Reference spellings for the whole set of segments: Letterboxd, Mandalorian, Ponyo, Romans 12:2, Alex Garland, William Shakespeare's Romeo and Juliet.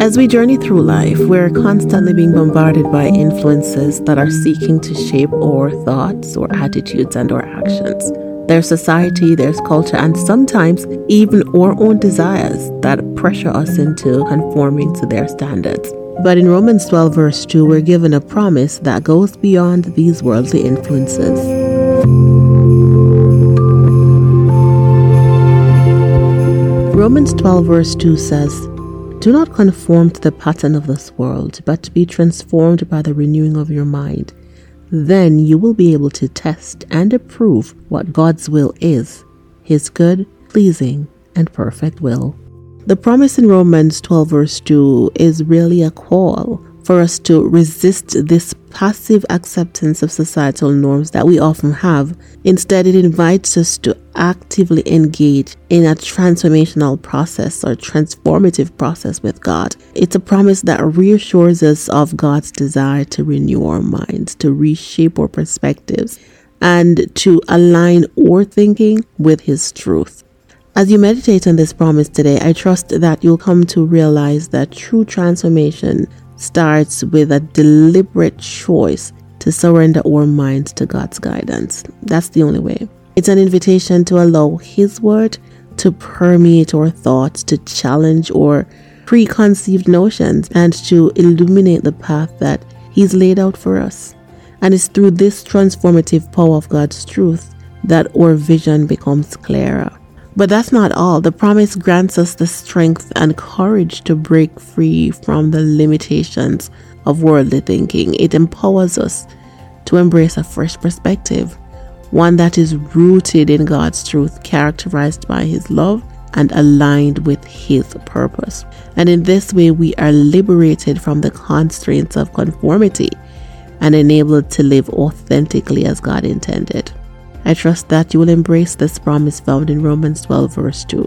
As we journey through life, we're constantly being bombarded by influences that are seeking to shape our thoughts, our attitudes, and our actions. There's society, there's culture, and sometimes even our own desires that pressure us into conforming to their standards. But in Romans 12 verse 2, we're given a promise that goes beyond these worldly influences. Romans 12 verse 2 says, "Do not conform to the pattern of this world, but be transformed by the renewing of your mind. Then you will be able to test and approve what God's will is, His good, pleasing, and perfect will." The promise in Romans 12 verse 2 is really a call for us to resist this passive acceptance of societal norms that we often have. Instead, it invites us to actively engage in a transformational process or transformative process with God. It's a promise that reassures us of God's desire to renew our minds, to reshape our perspectives, and to align our thinking with His truth. As you meditate on this promise today, I trust that you'll come to realize that true transformation starts with a deliberate choice to surrender our minds to God's guidance. That's the only way. It's an invitation to allow His word to permeate our thoughts, to challenge our preconceived notions, and to illuminate the path that He's laid out for us. And it's through this transformative power of God's truth that our vision becomes clearer. But that's not all. The promise grants us the strength and courage to break free from the limitations of worldly thinking. It empowers us to embrace a fresh perspective, one that is rooted in God's truth, characterized by His love, and aligned with His purpose. And in this way, we are liberated from the constraints of conformity and enabled to live authentically as God intended. I trust that you will embrace this promise found in Romans 12 verse 2.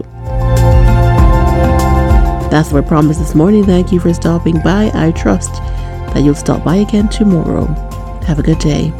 That's our promise this morning. Thank you for stopping by. I trust that you'll stop by again tomorrow. Have a good day.